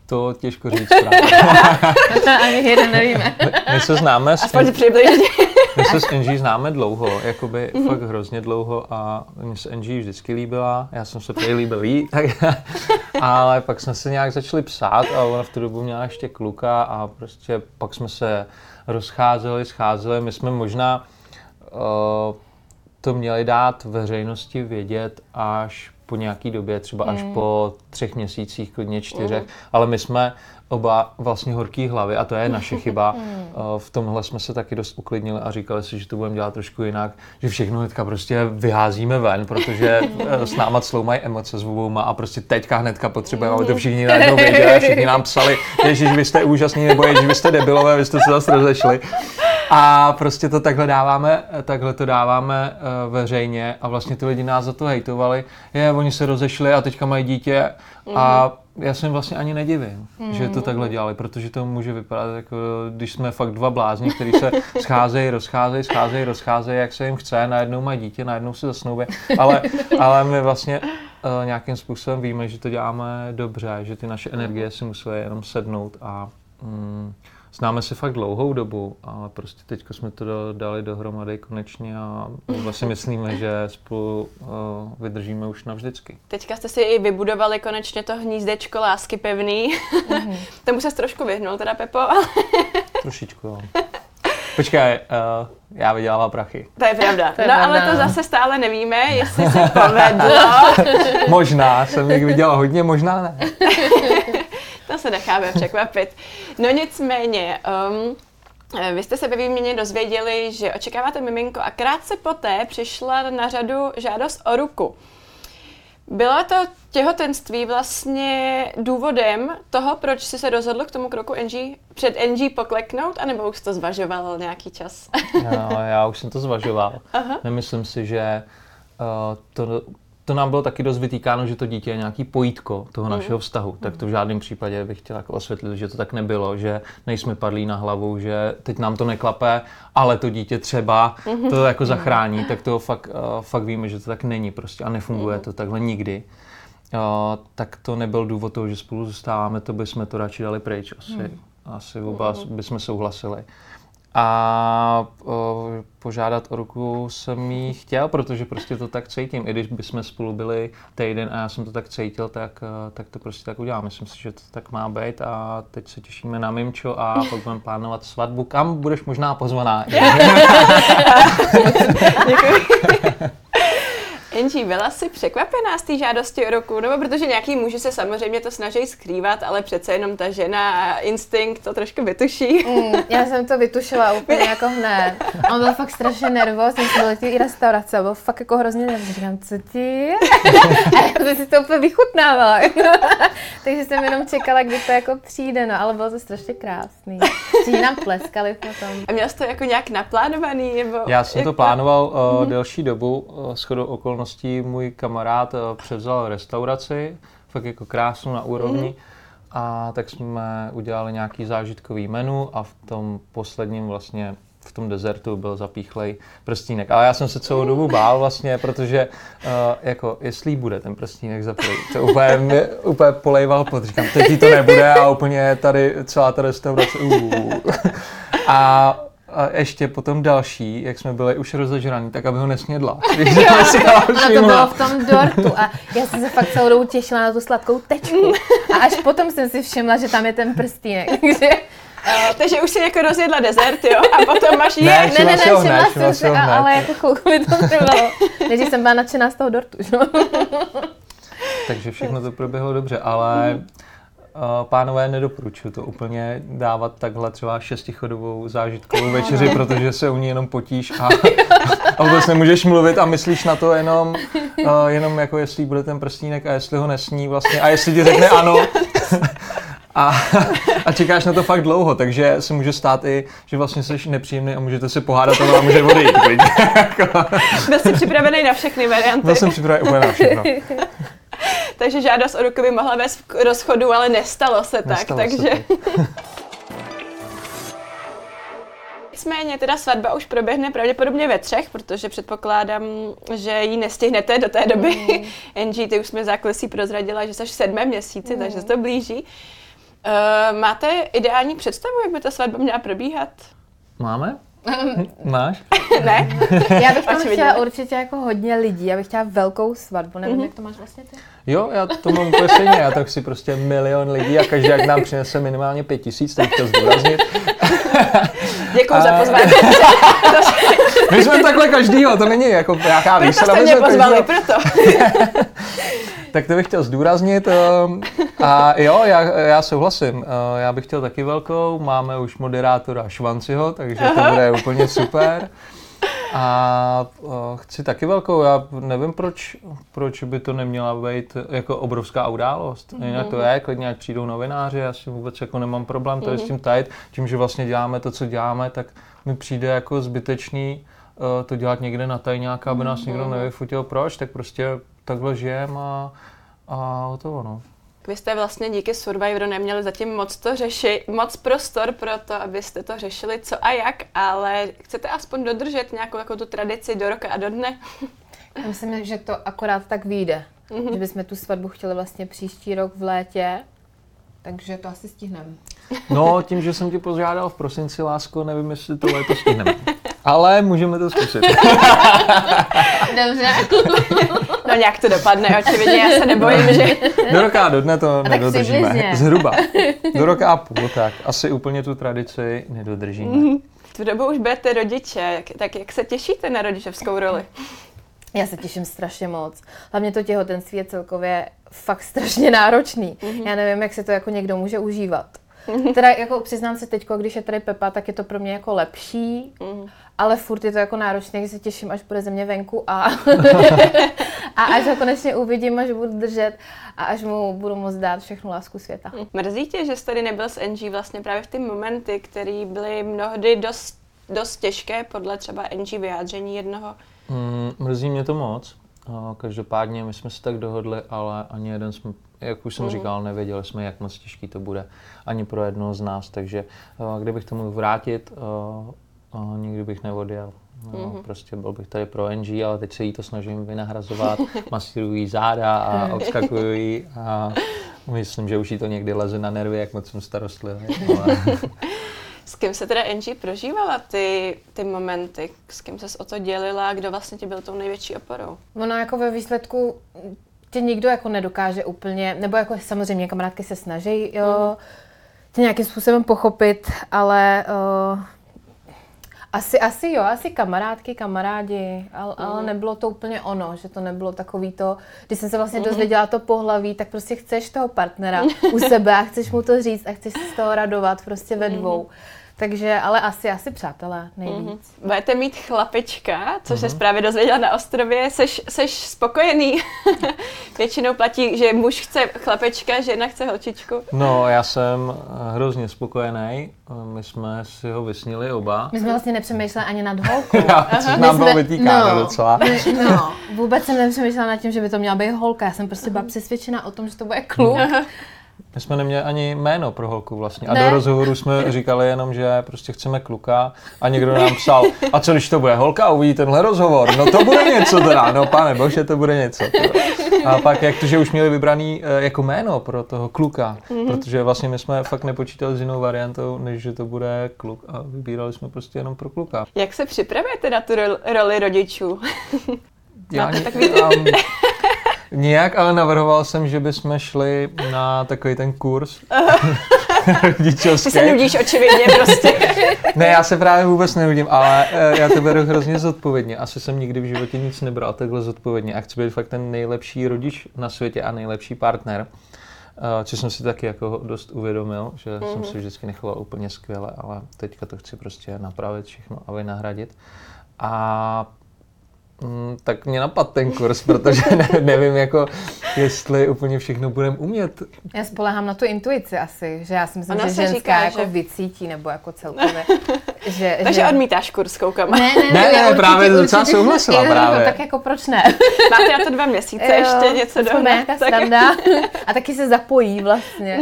To těžko říct právě. No to ani jeden nevíme. My se známe, aspoň přibližně. My se s Anží známe dlouho, jakoby mm-hmm. fakt hrozně dlouho a mě se Anží vždycky líbila, já jsem se prý líbil jí, tak, ale pak jsme se nějak začali psát a ona v tu dobu měla ještě kluka a prostě pak jsme se rozcházeli, scházeli, my jsme možná uh, to měli dát veřejnosti vědět až po nějaký době, třeba až mm. po třech měsících, klidně čtyřech, mm. ale my jsme oba vlastně horký hlavy a to je naše chyba. Mm. V tomhle jsme se taky dost uklidnili a říkali si, že to budeme dělat trošku jinak, že všechno hnedka prostě vyházíme ven, protože s náma cloumají emoce s obouma a prostě teďka hnedka potřebujeme, aby to všichni najednou věděli, všichni nám psali, ježiš, vy jste úžasní, nebo ježiš, vy jste debilové, vy jste se zase rozešli. A prostě to takhle dáváme, takhle to dáváme uh, veřejně a vlastně ty lidi nás za to hejtovali. Je, oni se rozešli a teďka mají dítě a mm. já se jim vlastně ani nedivím, mm. že to takhle dělali, protože to může vypadat jako, když jsme fakt dva blázni, kteří se scházejí, rozcházejí, scházejí, rozcházejí, jak se jim chce, najednou mají dítě, najednou se zasnoubí, ale, ale my vlastně uh, nějakým způsobem víme, že to děláme dobře, že ty naše energie si musely jenom sednout a mm, známe se fakt dlouhou dobu, ale prostě teďka jsme to dali dohromady konečně a vlastně myslíme, že spolu uh, vydržíme už navždycky. Teďka jste si i vybudovali konečně to hnízdečko lásky pevný. Mm-hmm. Tomu ses trošku vyhnul teda, Pepo, ale... Trošičku, jo. Počkej, uh, já vydělávám prachy. To je pravda. To je no pravda. Ale to zase stále nevíme, jestli se povedlo. Možná jsem někdy vydělal hodně, možná ne. To se necháme překvapit. No nicméně, um, vy jste se ve výměně dozvěděli, že očekáváte miminko a krátce poté přišla na řadu žádost o ruku. Bylo to těhotenství vlastně důvodem toho, proč jsi se rozhodl k tomu kroku Anží, před Anží pokleknout, anebo už jsi to zvažoval nějaký čas? No, já už jsem to zvažoval. Aha. Nemyslím si, že uh, to... To nám bylo taky dost vytýkáno, že to dítě je nějaký pojítko toho našeho vztahu. Tak to v žádném případě bych chtěla jako osvětlit, že to tak nebylo, že nejsme padlí na hlavu, že teď nám to neklape, ale to dítě třeba to jako zachrání. Tak to fakt, fakt víme, že to tak není prostě a nefunguje to takhle nikdy. Tak to nebyl důvod toho, že spolu zůstáváme, to bychom to radši dali pryč. Asi, asi oba bychom souhlasili. A o, požádat o ruku jsem jí chtěl, protože prostě to tak cítím. I když bychom spolu byli týden a já jsem to tak cítil, tak, tak to prostě tak udělám. Myslím si, že to tak má být a teď se těšíme na mimčo a pak budeme plánovat svatbu, kam budeš možná pozvaná. Anží, byla jsi překvapená z té žádosti o ruku? Nebo protože nějaký muži se samozřejmě to snaží skrývat, ale přece jenom ta žena instinkt to trošku vytuší. Mm, já jsem to vytušila úplně jako hned. On byl fakt strašně nervózní, jsme byli ty restaurace, byl fakt jako hrozně nervózní. Říkám, co ti? A já jsem si to úplně vychutnávala. Takže jsem jenom čekala, kdy to jako přijde, no ale bylo to strašně krásný. Všichni nám pleskali potom. A měl jsi to jako nějak naplánovaný? Nebo já jsem jako... to plánoval uh, mm-hmm. delší dobu, uh, shodou okolností. Můj kamarád převzal restauraci, fakt jako krásnou na úrovni, mm-hmm. a tak jsme udělali nějaký zážitkový menu a v tom posledním vlastně, v tom dezertu byl zapíchlej prstínek. Ale já jsem se celou dobu bál vlastně, protože uh, jako, jestli bude ten prstínek zapíchlej, to úplně, mě, úplně polejval pod, říkám, teď to nebude a úplně tady celá ta restaurace. Uh. A A ještě potom další, jak jsme byli už rozežraní, tak aby ho nesnědla. A to bylo v tom dortu a já jsem se fakt celou dobu těšila na tu sladkou tečku. A až potom jsem si všimla, že tam je ten prstínek. Uh, takže už si jako rozjedla dezert, jo? A potom máš jí... Ne, ne, ne, všimla ne, jsem všimla si, a, ale jako chvilku to bylo. Takže jsem byla nadšená z toho dortu, že? Takže všechno to proběhlo dobře, ale... Mm. Pánové, nedoporučuji to úplně dávat takhle třeba šestichodovou zážitkovou večeři, protože se u ní jenom potíš a, a vůbec nemůžeš mluvit a myslíš na to jenom, jenom jako jestli bude ten prstínek a jestli ho nesní vlastně a jestli ti řekne ano. A, a čekáš na to fakt dlouho, takže se může stát i, že vlastně jsi nepříjemný a můžete se pohádat a může odejít. Byl jsi připravený na všechny varianty. Byl jsem připravený úplně na všechno. Takže žádost o ruku by mohla vést k rozchodu, ale nestalo se nestalo tak, se takže... Tak. Nicméně teda svatba už proběhne pravděpodobně ve třech, protože předpokládám, že ji nestihnete do té doby. Mm. Anží, ty už jsme zákulisí prozradila, že jsi v sedmém měsíci, mm. takže se to blíží. Uh, máte ideální představu, jak by ta svatba měla probíhat? Máme? Máš? Ne. Já bych tam chtěla určitě jako hodně lidí, já bych chtěla velkou svatbu, nevím, mm-hmm. jak to máš vlastně ty? Jo, já to mám úplně stejně, já tak si prostě milion lidí a každý jak nám přinese minimálně pět tisíc, tak chtěl zdůraznit. Děkuju a... za pozvání. My jsme takhle každýho, to není jako nějaká výsada. Proto jste mě pozvali, proto. Tak to bych chtěl zdůraznit a jo, já, já souhlasím, já bych chtěl taky velkou, máme už moderátora Švanciho, takže to bude úplně super a chci taky velkou, já nevím proč, proč by to neměla být jako obrovská událost, jinak to je, klidně ať přijdou novináři, já si vůbec jako nemám problém tady s tím tajit, tím, že vlastně děláme to, co děláme, tak mi přijde jako zbytečný to dělat někde na tajňáka, aby nás někdo nevyfotil, proč, tak prostě takhle žijem a, a hotovo, no. Vy jste vlastně díky Survivoru neměli zatím moc to řešit, moc prostor pro to, abyste to řešili co a jak, ale chcete aspoň dodržet nějakou jako tu tradici do roka a do dne? Já myslím, že to akorát tak vyjde, mm-hmm. že bychom tu svatbu chtěli vlastně příští rok v létě, takže to asi stihneme. No, tím, že jsem ti požádal v prosinci, lásko, nevím, jestli to léto stihneme. Ale můžeme to zkusit. Dobře. No nějak to dopadne, očividně, já se nebojím, no. že... Do roka a do dne to a nedodržíme. Zhruba. Do roka a půl, tak. Asi úplně tu tradici nedodržíme. Mm. V tu dobu už budete rodiče, tak jak se těšíte na rodičovskou roli? Já se těším strašně moc. Hlavně to těhotenství je celkově fakt strašně náročný. Mm-hmm. Já nevím, jak se to jako někdo může užívat. Teda jako přiznám se teďko, když je tady Pepa, tak je to pro mě jako lepší, mm. ale furt je to jako náročné, když se těším, až bude ze mě venku a, a až ho konečně uvidím, až budu držet a až mu budu moct dát všechnu lásku světa. Mrzí tě, že jsi tady nebyl s Anží vlastně právě v ty momenty, které byly mnohdy dost, dost těžké, podle třeba Anží vyjádření jednoho? Mm, mrzí mě to moc. Každopádně my jsme se tak dohodli, ale ani jeden jsme, jak už jsem říkal, nevěděli jsme, jak moc těžký to bude ani pro jednoho z nás, takže kdybych to mohl vrátit, nikdy bych neodjel. No, prostě byl bych tady pro Anží, ale teď se jí to snažím vynahrazovat, masíruji záda a odskakuji a myslím, že už jí to někdy leze na nervy, jak moc jsem starostlivý. Ale... S kým se teda Anží prožívala ty, ty momenty? S kým ses o to dělila? Kdo vlastně ti byl tou největší oporou? Ono jako ve výsledku tě nikdo jako nedokáže úplně, nebo jako samozřejmě kamarádky se snaží jo, tě nějakým způsobem pochopit, ale uh, asi, asi jo, asi kamarádky, kamarádi, ale, mm. ale nebylo to úplně ono, že to nebylo takový to, když jsem se vlastně dozvěděla to pohlaví, tak prostě chceš toho partnera u sebe a chceš mu to říct a chceš se z toho radovat prostě ve dvou. Mm. Takže, ale asi, asi přátelé, nejvíc. Mm-hmm. Budete mít chlapečka, což mm-hmm. se právě dozvěděla na ostrově, seš, seš spokojený. Většinou platí, že muž chce chlapečka, žena chce holčičku. No, já jsem hrozně spokojený. My jsme si ho vysnili oba. My jsme vlastně nepřemýšleli ani nad holkou. Já, což nám bylo vytýkáno no, docela. No, vůbec jsem nepřemýšlela nad tím, že by to měla být holka. Já jsem prostě byla přesvědčena o tom, že to bude kluk. My jsme neměli ani jméno pro holku vlastně a ne. Do rozhovoru jsme říkali jenom, že prostě chceme kluka a někdo nám psal, a co když to bude holka a uvidí tenhle rozhovor, no to bude něco teda, no pane bože, to bude něco. Teda. A pak jak to, že už měli vybraný jako jméno pro toho kluka, mm-hmm. protože vlastně my jsme fakt nepočítali s jinou variantou, než že to bude kluk a vybírali jsme prostě jenom pro kluka. Jak se připravujete na tu roli rodičů? Já Máte takový... Nějak, ale navrhoval jsem, že bychom šli na takový ten kurz rodičovský. Ty se nudíš očividně prostě. Ne, já se právě vůbec nenudím, ale já to beru hrozně zodpovědně. Asi jsem nikdy v životě nic nebral takhle zodpovědně. A chci být fakt ten nejlepší rodič na světě a nejlepší partner. Což jsem si taky jako dost uvědomil, že mm-hmm. jsem si vždycky nechoval úplně skvěle, ale teďka to chci prostě napravit všechno a vynahradit. A Mm, tak mě napadl ten kurz, protože ne, nevím, jako, jestli úplně všechno budeme umět. Já spoléhám na tu intuici asi, že já si myslím, ona že ženská říká, jako že... vycítí nebo jako celkově Že, Takže že... odmítáš kurz, koukám. Ne, ne, ne, ne, ne určitě, právě určitě, docela souhlasila určitě, právě. Tak jako proč ne? Máte na to dva měsíce, jo, ještě něco dohnat. Tak... A taky se zapojí vlastně.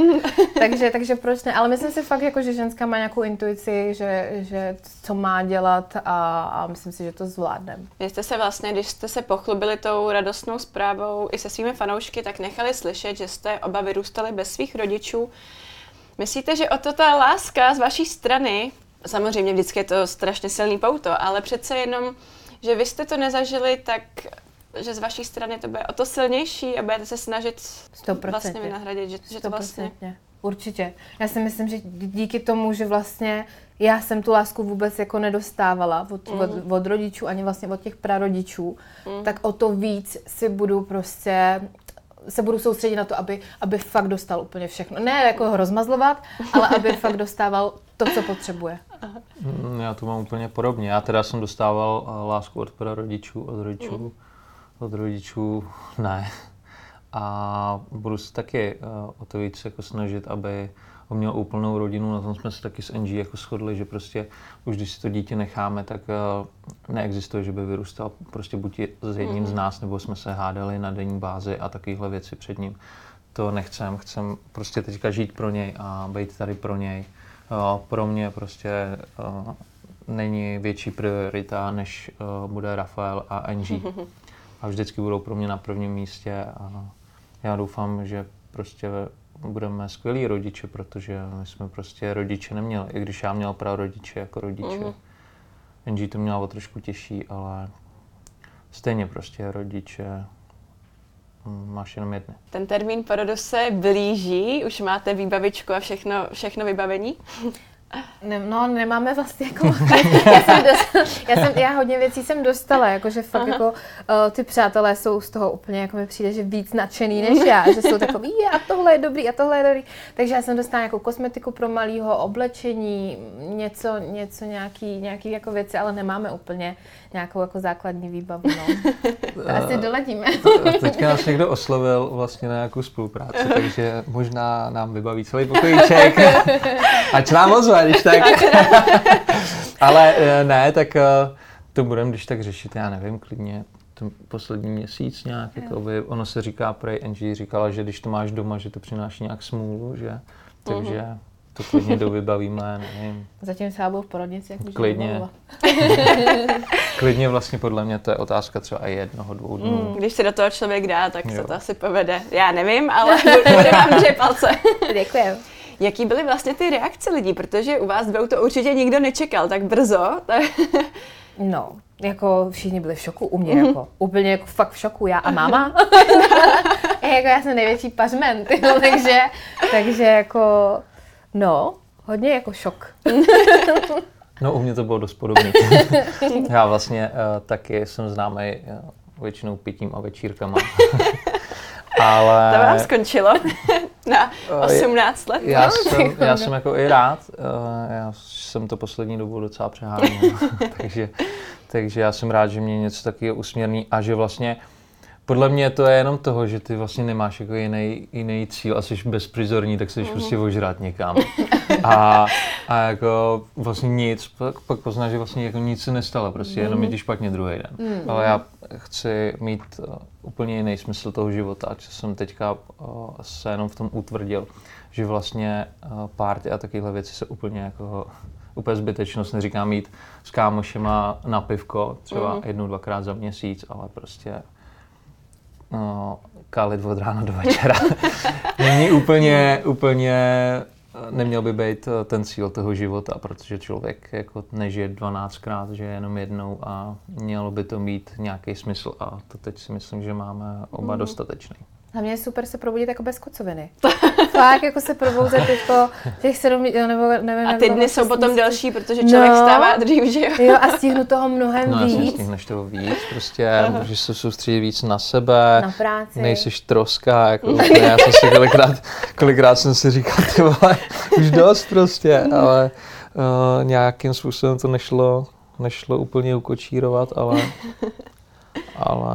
takže, takže proč ne? Ale myslím si fakt, jako, že ženská má nějakou intuici, že, že co má dělat a, a myslím si, že to zvládne. Vy jste se vlastně, když jste se pochlubili tou radostnou zprávou i se svými fanoušky, tak nechali slyšet, že jste oba vyrůstali bez svých rodičů. Myslíte, že o to ta láska z vaší strany, samozřejmě vždycky je to strašně silný pouto, ale přece jenom, že vy jste to nezažili, tak že z vaší strany to bude o to silnější a budete se snažit sto procent vlastně vynahradit, že, že to vlastně... Určitě. Já si myslím, že díky tomu, že vlastně já jsem tu lásku vůbec jako nedostávala od, mm. od, od rodičů, ani vlastně od těch prarodičů, mm. tak o to víc si budu prostě... se budu soustředit na to, aby, aby fakt dostal úplně všechno. Ne jako ho rozmazlovat, ale aby fakt dostával to, co potřebuje. Já to mám úplně podobně. Já teda jsem dostával lásku od prarodičů, od rodičů, od rodičů ne. A budu se taky o to víc jako snažit, aby on měl úplnou rodinu. Na tom jsme se taky s Anží jako shodli, že prostě už když si to dítě necháme, tak neexistuje, že by vyrůstal prostě buď s jedním mm. z nás, nebo jsme se hádali na denní bázi a takovéhle věci před ním. To nechcem, chcem prostě teďka žít pro něj a být tady pro něj. Pro mě prostě není větší priorita, než bude Rafael a Anží. A vždycky budou pro mě na prvním místě a já doufám, že prostě budeme skvělí rodiče, protože my jsme prostě rodiče neměli, i když já měl prarodiče jako rodiče. Mm. Anží to měla o trošku těžší, ale stejně prostě rodiče máš jenom jedny. Ten termín porodu se blíží, už máte výbavičku a všechno, všechno vybavení? Ne, no, nemáme vlastně jako... já, jsem dost, já, jsem, já hodně věcí jsem dostala, jakože fakt Aha. jako uh, ty přátelé jsou z toho úplně, jako mi přijde, že víc nadšený než já, že jsou takový, a tohle je dobrý, a tohle je dobrý. Takže já jsem dostala nějakou kosmetiku pro malýho, oblečení, něco, něco nějaký, nějaký jako věci, ale nemáme úplně nějakou jako základní výbavu, no. To asi doladíme. Teďka nás někdo oslovil vlastně na nějakou spolupráci, takže možná nám vybaví celý pokojíček. Ač nám ozve. Když tak. Ale ne, tak to budeme, když tak řešit, já nevím, klidně ten poslední měsíc nějak, jakoby, ono se říká, prej Anží říkala, že když to máš doma, že to přináší nějak smůlu, že? Takže uh-huh. to klidně dovybavíme, nevím. Zatím se byl v porodnici, jak už klidně. Klidně vlastně podle mě to je otázka třeba i jednoho, dvou dnů. Mm, když se do toho člověk dá, tak jo. se to asi povede. Já nevím, ale budu vám držet palce. Děkujem. Jaký byly vlastně ty reakce lidí, protože u vás dvou to určitě nikdo nečekal tak brzo. Tak... No, jako všichni byli v šoku, u mě mm-hmm. jako úplně jako fakt v šoku, já a máma. Jako já jsem největší pařmen, tyho, takže, takže jako, no, hodně jako šok. No, u mě to bylo dost podobné. Já vlastně uh, taky jsem známý uh, většinou pitím a večírkama. Ale... To vám skončilo na osmnáct let. Já jsem, já jsem jako i rád, já jsem to poslední dobu docela přeháněl, takže, takže já jsem rád, že mě něco takového usměrný a že vlastně podle mě to je jenom toho, že ty vlastně nemáš jako jiný, jiný cíl a jsi bezprizorní, tak jsi mm-hmm. prostě ožrát někam. A, a jako vlastně nic, pak, pak poznáš, že vlastně jako nic se nestalo, prostě jenom mm-hmm. je ti špatně druhý den. Mm-hmm. Ale já chci mít uh, úplně jiný smysl toho života, a co jsem teďka uh, se jenom v tom utvrdil, že vlastně uh, party a takovéhle věci se úplně jako... Úplně zbytečnost, neříkám jít s kámošema na pivko, třeba mm-hmm. jednou, dvakrát za měsíc, ale prostě... No, kalit od rána do večera. Není úplně, úplně, neměl by být ten cíl toho života, protože člověk jako nežije dvanáctkrát, že je jenom jednou a mělo by to mít nějaký smysl a to teď si myslím, že máme oba dostatečný. Na mě je super se probudit jako bez kocoviny. Fakt jako se probouzet jako těch sedm, nebo nevím. A ty dny jsou potom delší, protože člověk no, stává dřív, že jo? Jo, a stihnu toho mnohem no, víc. No, stihneš toho víc, prostě Aha. můžeš se soustředit víc na sebe. Na práci. Nejseš troska, jako ne, já jsem si kolikrát, kolikrát jsem si říkal, ty vole, už dost prostě, ale uh, nějakým způsobem to nešlo, nešlo úplně ukočírovat, ale... Ale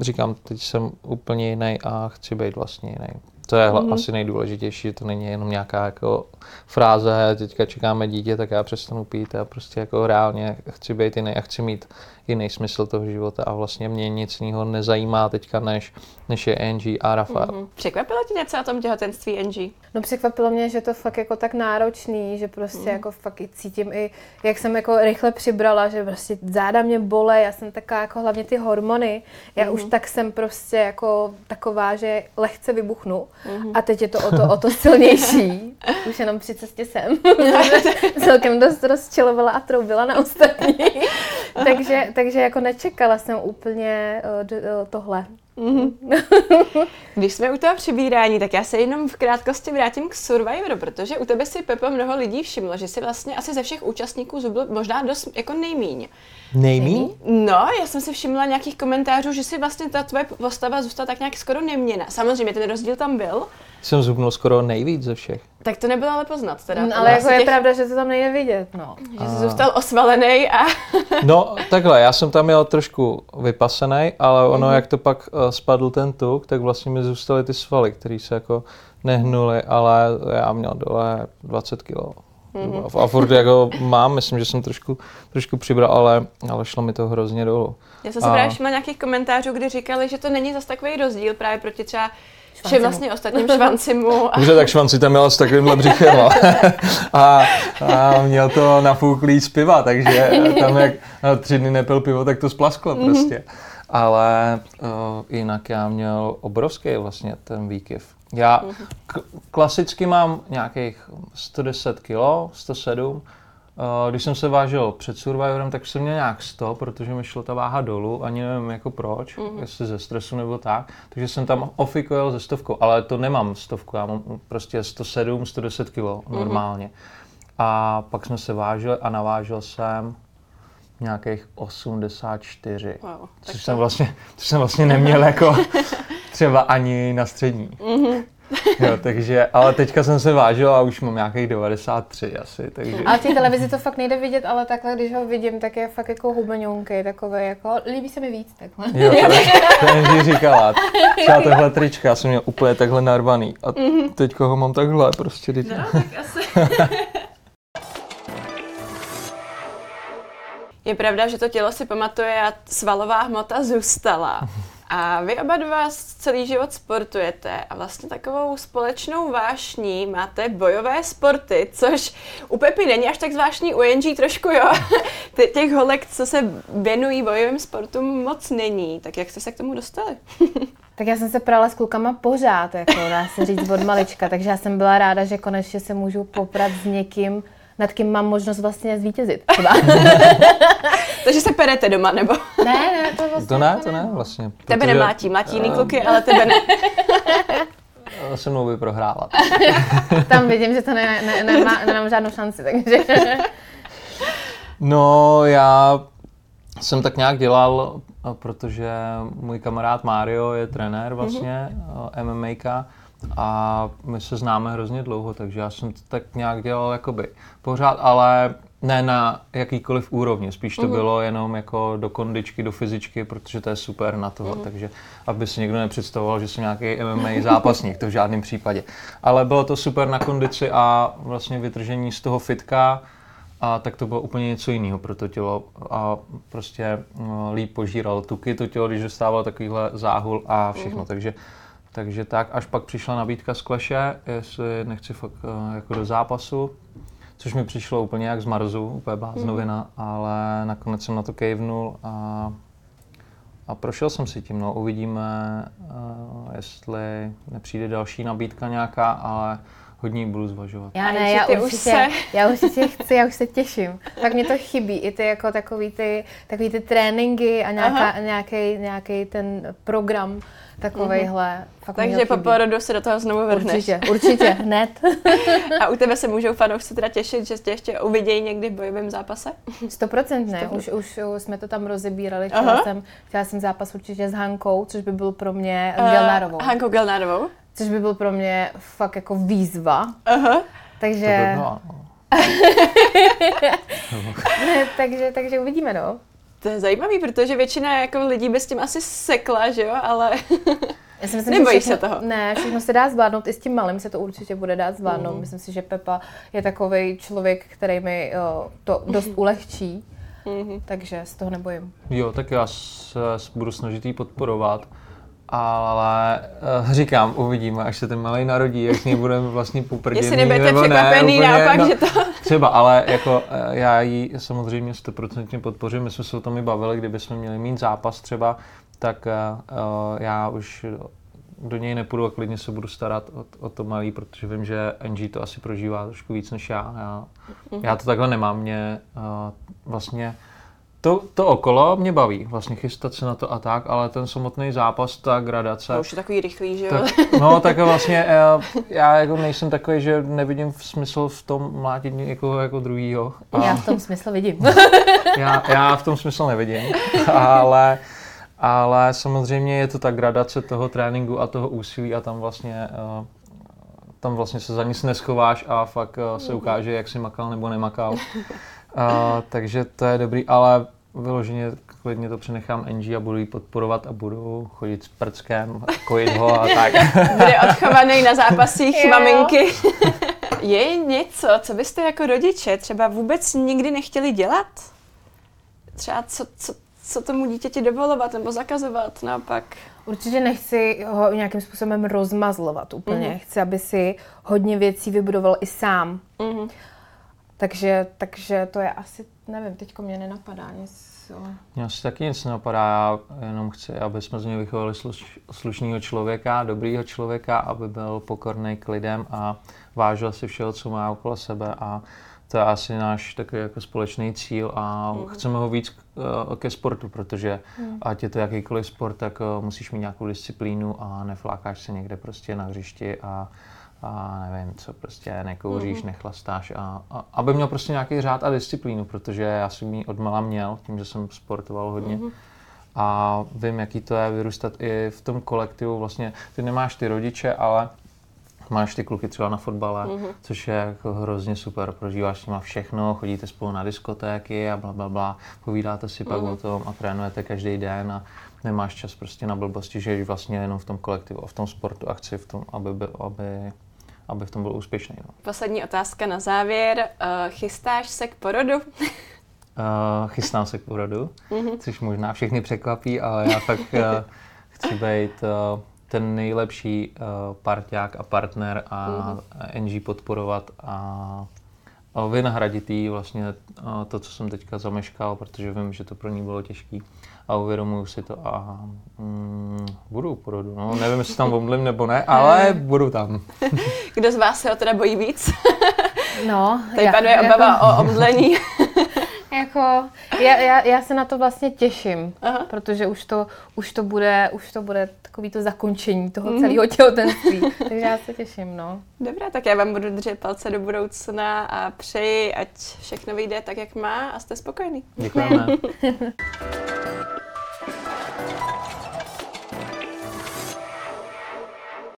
říkám, teď jsem úplně jiný a chci být vlastně jiný. to je mm-hmm. asi nejdůležitější, to není jenom nějaká jako fráze, teďka čekáme dítě, tak já přestanu pít a prostě jako reálně chci být jiný a chci mít jiný smysl toho života a vlastně mě nic jiného nezajímá teďka, než, než je Anží a Rafael. Mm-hmm. Překvapilo tě něco na tom těhotenství, Anží? No překvapilo mě, že to fakt jako tak náročný, že prostě mm. jako fakt cítím i, jak jsem jako rychle přibrala, že prostě záda mě bolej, já jsem taková jako hlavně ty hormony, já mm-hmm. už tak jsem prostě jako taková, že lehce vybuchnu mm-hmm. a teď je to o to, o to silnější. Už jenom při cestě sem. Celkem dost rozčilovala a troubila na ostatní. takže, takže jako nečekala jsem úplně tohle. Mm-hmm. Když jsme u toho přibírání, tak já se jenom v krátkosti vrátím k Survivoru, protože u tebe si, Pepo, mnoho lidí všimlo, že si vlastně asi ze všech účastníků zubl možná dost jako nejmíň. Nejmíň? No, já jsem si všimla nějakých komentářů, že si vlastně ta tvoje postava zůstala tak nějak skoro neměna. Samozřejmě ten rozdíl tam byl. Jsem zubnul skoro nejvíc ze všech. Tak to nebylo ale poznat teda. No, ale jako je těch... pravda, že to tam nejde vidět, no. Že jsi a... zůstal osvalený a... No, takhle, já jsem tam jel trošku vypasenej, ale ono, mm-hmm. jak to pak spadl ten tuk, tak vlastně mi zůstaly ty svaly, které se jako nehnuly, ale já měl dole dvacet kilo. Mm-hmm. A furt jako mám, myslím, že jsem trošku, trošku přibral, ale, ale šlo mi to hrozně dolů. Já jsem a... si právě všimla nějakých komentářů, kdy říkali, že to není zas takový rozdíl právě proti třeba všem vlastně ostatním švancimu. Dobře, tak švanci tam jela s takovýmhle břichem a, a měl to nafouklý z piva, takže tam jak tři dny nepil pivo, tak to splasklo prostě. Mm-hmm. Ale uh, jinak já měl obrovský vlastně ten výkyv. Já k- klasicky mám nějakých sto deset kilo, sto sedm. Když jsem se vážil před Survivorem, tak jsem měl nějak sto, protože mi šlo ta váha dolů, ani nevím jako proč, mm-hmm. jestli ze stresu nebo tak, takže jsem tam ofikojel ze stovkou, ale to nemám stovku, já mám prostě sto sedm, sto deset kilo normálně. Mm-hmm. A pak jsme se vážili a navážil jsem nějakých osmdesát čtyři, wow, což, to... jsem vlastně, což jsem vlastně neměl jako třeba ani na střední. Mm-hmm. Jo, takže, ale teďka jsem se vážila a už mám nějakých devadesát tři asi, takže... A v té televizi to fakt nejde vidět, ale takhle, když ho vidím, tak je fakt jako hubeňounkej, takové jako, líbí se mi víc, takhle. Jo, to Anží říkala, třeba tohle trička, já jsem měl úplně takhle narvaný a teďka ho mám takhle, prostě teďka. No, tak asi. Je pravda, že to tělo si pamatuje a svalová hmota zůstala. A vy oba dva celý život sportujete a vlastně takovou společnou vášní máte bojové sporty, což u Pepy není až tak zvláštní, u Anží trošku jo. Těch holek, co se věnují bojovým sportům, moc není. Tak jak jste se k tomu dostali? Tak já jsem se prala s klukama pořád, jako dá se říct od malička, takže já jsem byla ráda, že konečně se můžu poprat s někým, nad kým mám možnost vlastně zvítězit. Takže se perete doma, nebo? Ne, ne, to vlastně to ne, to ne, vlastně. Tebe protože, nemlátí, mlátí jiný uh, kluky, ale tebe ne. Se mnou by prohrála. Tam vidím, že to ne, ne, ne, nemá, nemám žádnou šanci, takže... No, já jsem tak nějak dělal, protože můj kamarád Mario je trenér vlastně, mm-hmm. em em á. A my se známe hrozně dlouho, takže já jsem to tak nějak dělal jakoby pořád, ale ne na jakýkoliv úrovni. Spíš to mm-hmm. bylo jenom jako do kondičky, do fyzičky, protože to je super na toho, mm-hmm. takže aby si někdo nepředstavoval, že jsem nějaký em em á zápasník, to v žádném případě. Ale bylo to super na kondici a vlastně vytržení z toho fitka, a tak to bylo úplně něco jiného pro to tělo a prostě no, líp požíralo tuky to tělo, když dostávalo takovýhle záhul a všechno, mm-hmm. takže Takže tak, až pak přišla nabídka z Kleše, jestli nechci fakt jako do zápasu, což mi přišlo úplně jak z Marzu, úplně bláznovina, mm. ale nakonec jsem na to kejvnul a, a prošel jsem si tím. No, uvidíme, jestli nepřijde další nabídka nějaká, ale hodně budu zvažovat. Já ne, já určitě, já určitě chci, já už se těším. Tak mě to chybí, i ty jako takový ty, takový ty tréninky a nějaká, nějaký, nějaký ten program takovejhle. Mm-hmm. Takže po porodu se do toho znovu vrhneš. Určitě, určitě, hned. A u tebe se můžou fanoušci teda těšit, že tě ještě uvidějí někdy v bojovém zápase? Stoprocentně, už, už jsme to tam rozebírali. Chtěla jsem, chtěla jsem zápas určitě s Hankou, což by byl pro mě uh, Gelnárovou. Hankou Gelnárovou. Což by byl pro mě fakt jako výzva. Aha. Takže... To ne, takže, takže uvidíme, no. To je zajímavý, protože většina jako lidí by s tím asi sekla, že jo, ale... Myslím, Nebojíš všechno, se toho? Ne, všechno se dá zvládnout, i s tím malým se to určitě bude dát zvládnout. Mm. Myslím si, že Pepa je takovej člověk, který mi jo, to dost ulehčí, mm-hmm. takže se toho nebojím. Jo, tak já se budu snažit jí podporovat, ale říkám, uvidíme, až se ten malej narodí, jak s ní budeme vlastně poprděný. Jestli nebudete překvapený, ne, naopak, no, že to... Třeba, ale jako já ji samozřejmě stoprocentně podpořím, my jsme se o tom i bavili, kdybychom měli mít zápas třeba, tak uh, já už do něj nepůjdu a klidně se budu starat o, o to malý, protože vím, že Anží to asi prožívá trošku víc než já. Já, já to takhle nemám, mě uh, vlastně to, to okolo mě baví, vlastně chystat se na to a tak, ale ten samotný zápas, ta gradace... To už je takový rychlý, že jo? Tak, no tak vlastně uh, já jako nejsem takový, že nevidím smysl v tom mlátit někoho jako druhýho. A já v tom smysl vidím. já, já v tom smysl nevidím, ale... Ale samozřejmě je to ta gradace toho tréninku a toho úsilí a tam vlastně, tam vlastně se za nic neschováš a fakt se ukáže, jak jsi makal nebo nemakal. A, takže to je dobrý, ale vyloženě klidně to přenechám Anží a budu ji podporovat a budu chodit s prckem, kojit ho a tak. Bude odchovaný na zápasích maminky. Je něco, co byste jako rodiče třeba vůbec nikdy nechtěli dělat? Třeba co... co co tomu dítěti dovolovat nebo zakazovat, naopak? Určitě nechci ho nějakým způsobem rozmazlovat úplně. Mm. Chci, aby si hodně věcí vybudoval i sám. Mm. Takže, takže to je asi, nevím, teďko mě nenapadá nic. Mně asi taky nic nenapadá, já jenom chci, aby jsme z něj vychovali sluš, slušného člověka, dobrýho člověka, aby byl pokorný k lidem a vážil si všeho, co má okolo sebe. A to je asi náš takový jako společný cíl a mm. chceme ho víc uh, ke sportu, protože mm. ať je to jakýkoliv sport, tak uh, musíš mít nějakou disciplínu a neflákáš se někde prostě na hřišti a, a nevím co, prostě nekouříš, mm. nechlastáš a, a aby měl prostě nějaký řád a disciplínu, protože já jsem ji odmala měl, tím, že jsem sportoval hodně. Mm. A vím, jaký to je vyrůstat i v tom kolektivu, vlastně ty nemáš ty rodiče, ale máš ty kluky třeba na fotbale, mm-hmm. což je jako hrozně super, prožíváš s nima všechno, chodíte spolu na diskotéky a blablabla, bla, bla, povídáte si pak mm-hmm. o tom a trénujete každý den a nemáš čas prostě na blbosti, že jsi vlastně jenom v tom kolektivu a v tom sportu a chci v tom, aby, byl, aby, aby v tom byl úspěšný. No. Poslední otázka na závěr, chystáš se k porodu? uh, chystám se k porodu, mm-hmm. což možná všechny překvapí, ale já fakt uh, chci být... Uh, ten nejlepší uh, parťák a partner a mm-hmm. Anží podporovat a, a vynahradit jí vlastně uh, to, co jsem teďka zameškal, protože vím, že to pro ní bylo těžký a uvědomuji si to a mm, budu u porodu, no, nevím, jestli tam omdlím nebo ne, ale budu tam. Kdo z vás se ho teda bojí víc? No, tady já, panuje obava jako... o omdlení. Jako, já, já, já se na to vlastně těším, aha. protože už to, už to bude, už to bude takový to zakončení toho mm. celého těhotenství, takže já se těším, no. Dobrá, tak já vám budu držet palce do budoucna a přeji, ať všechno vyjde tak, jak má a jste spokojení. Děkujeme.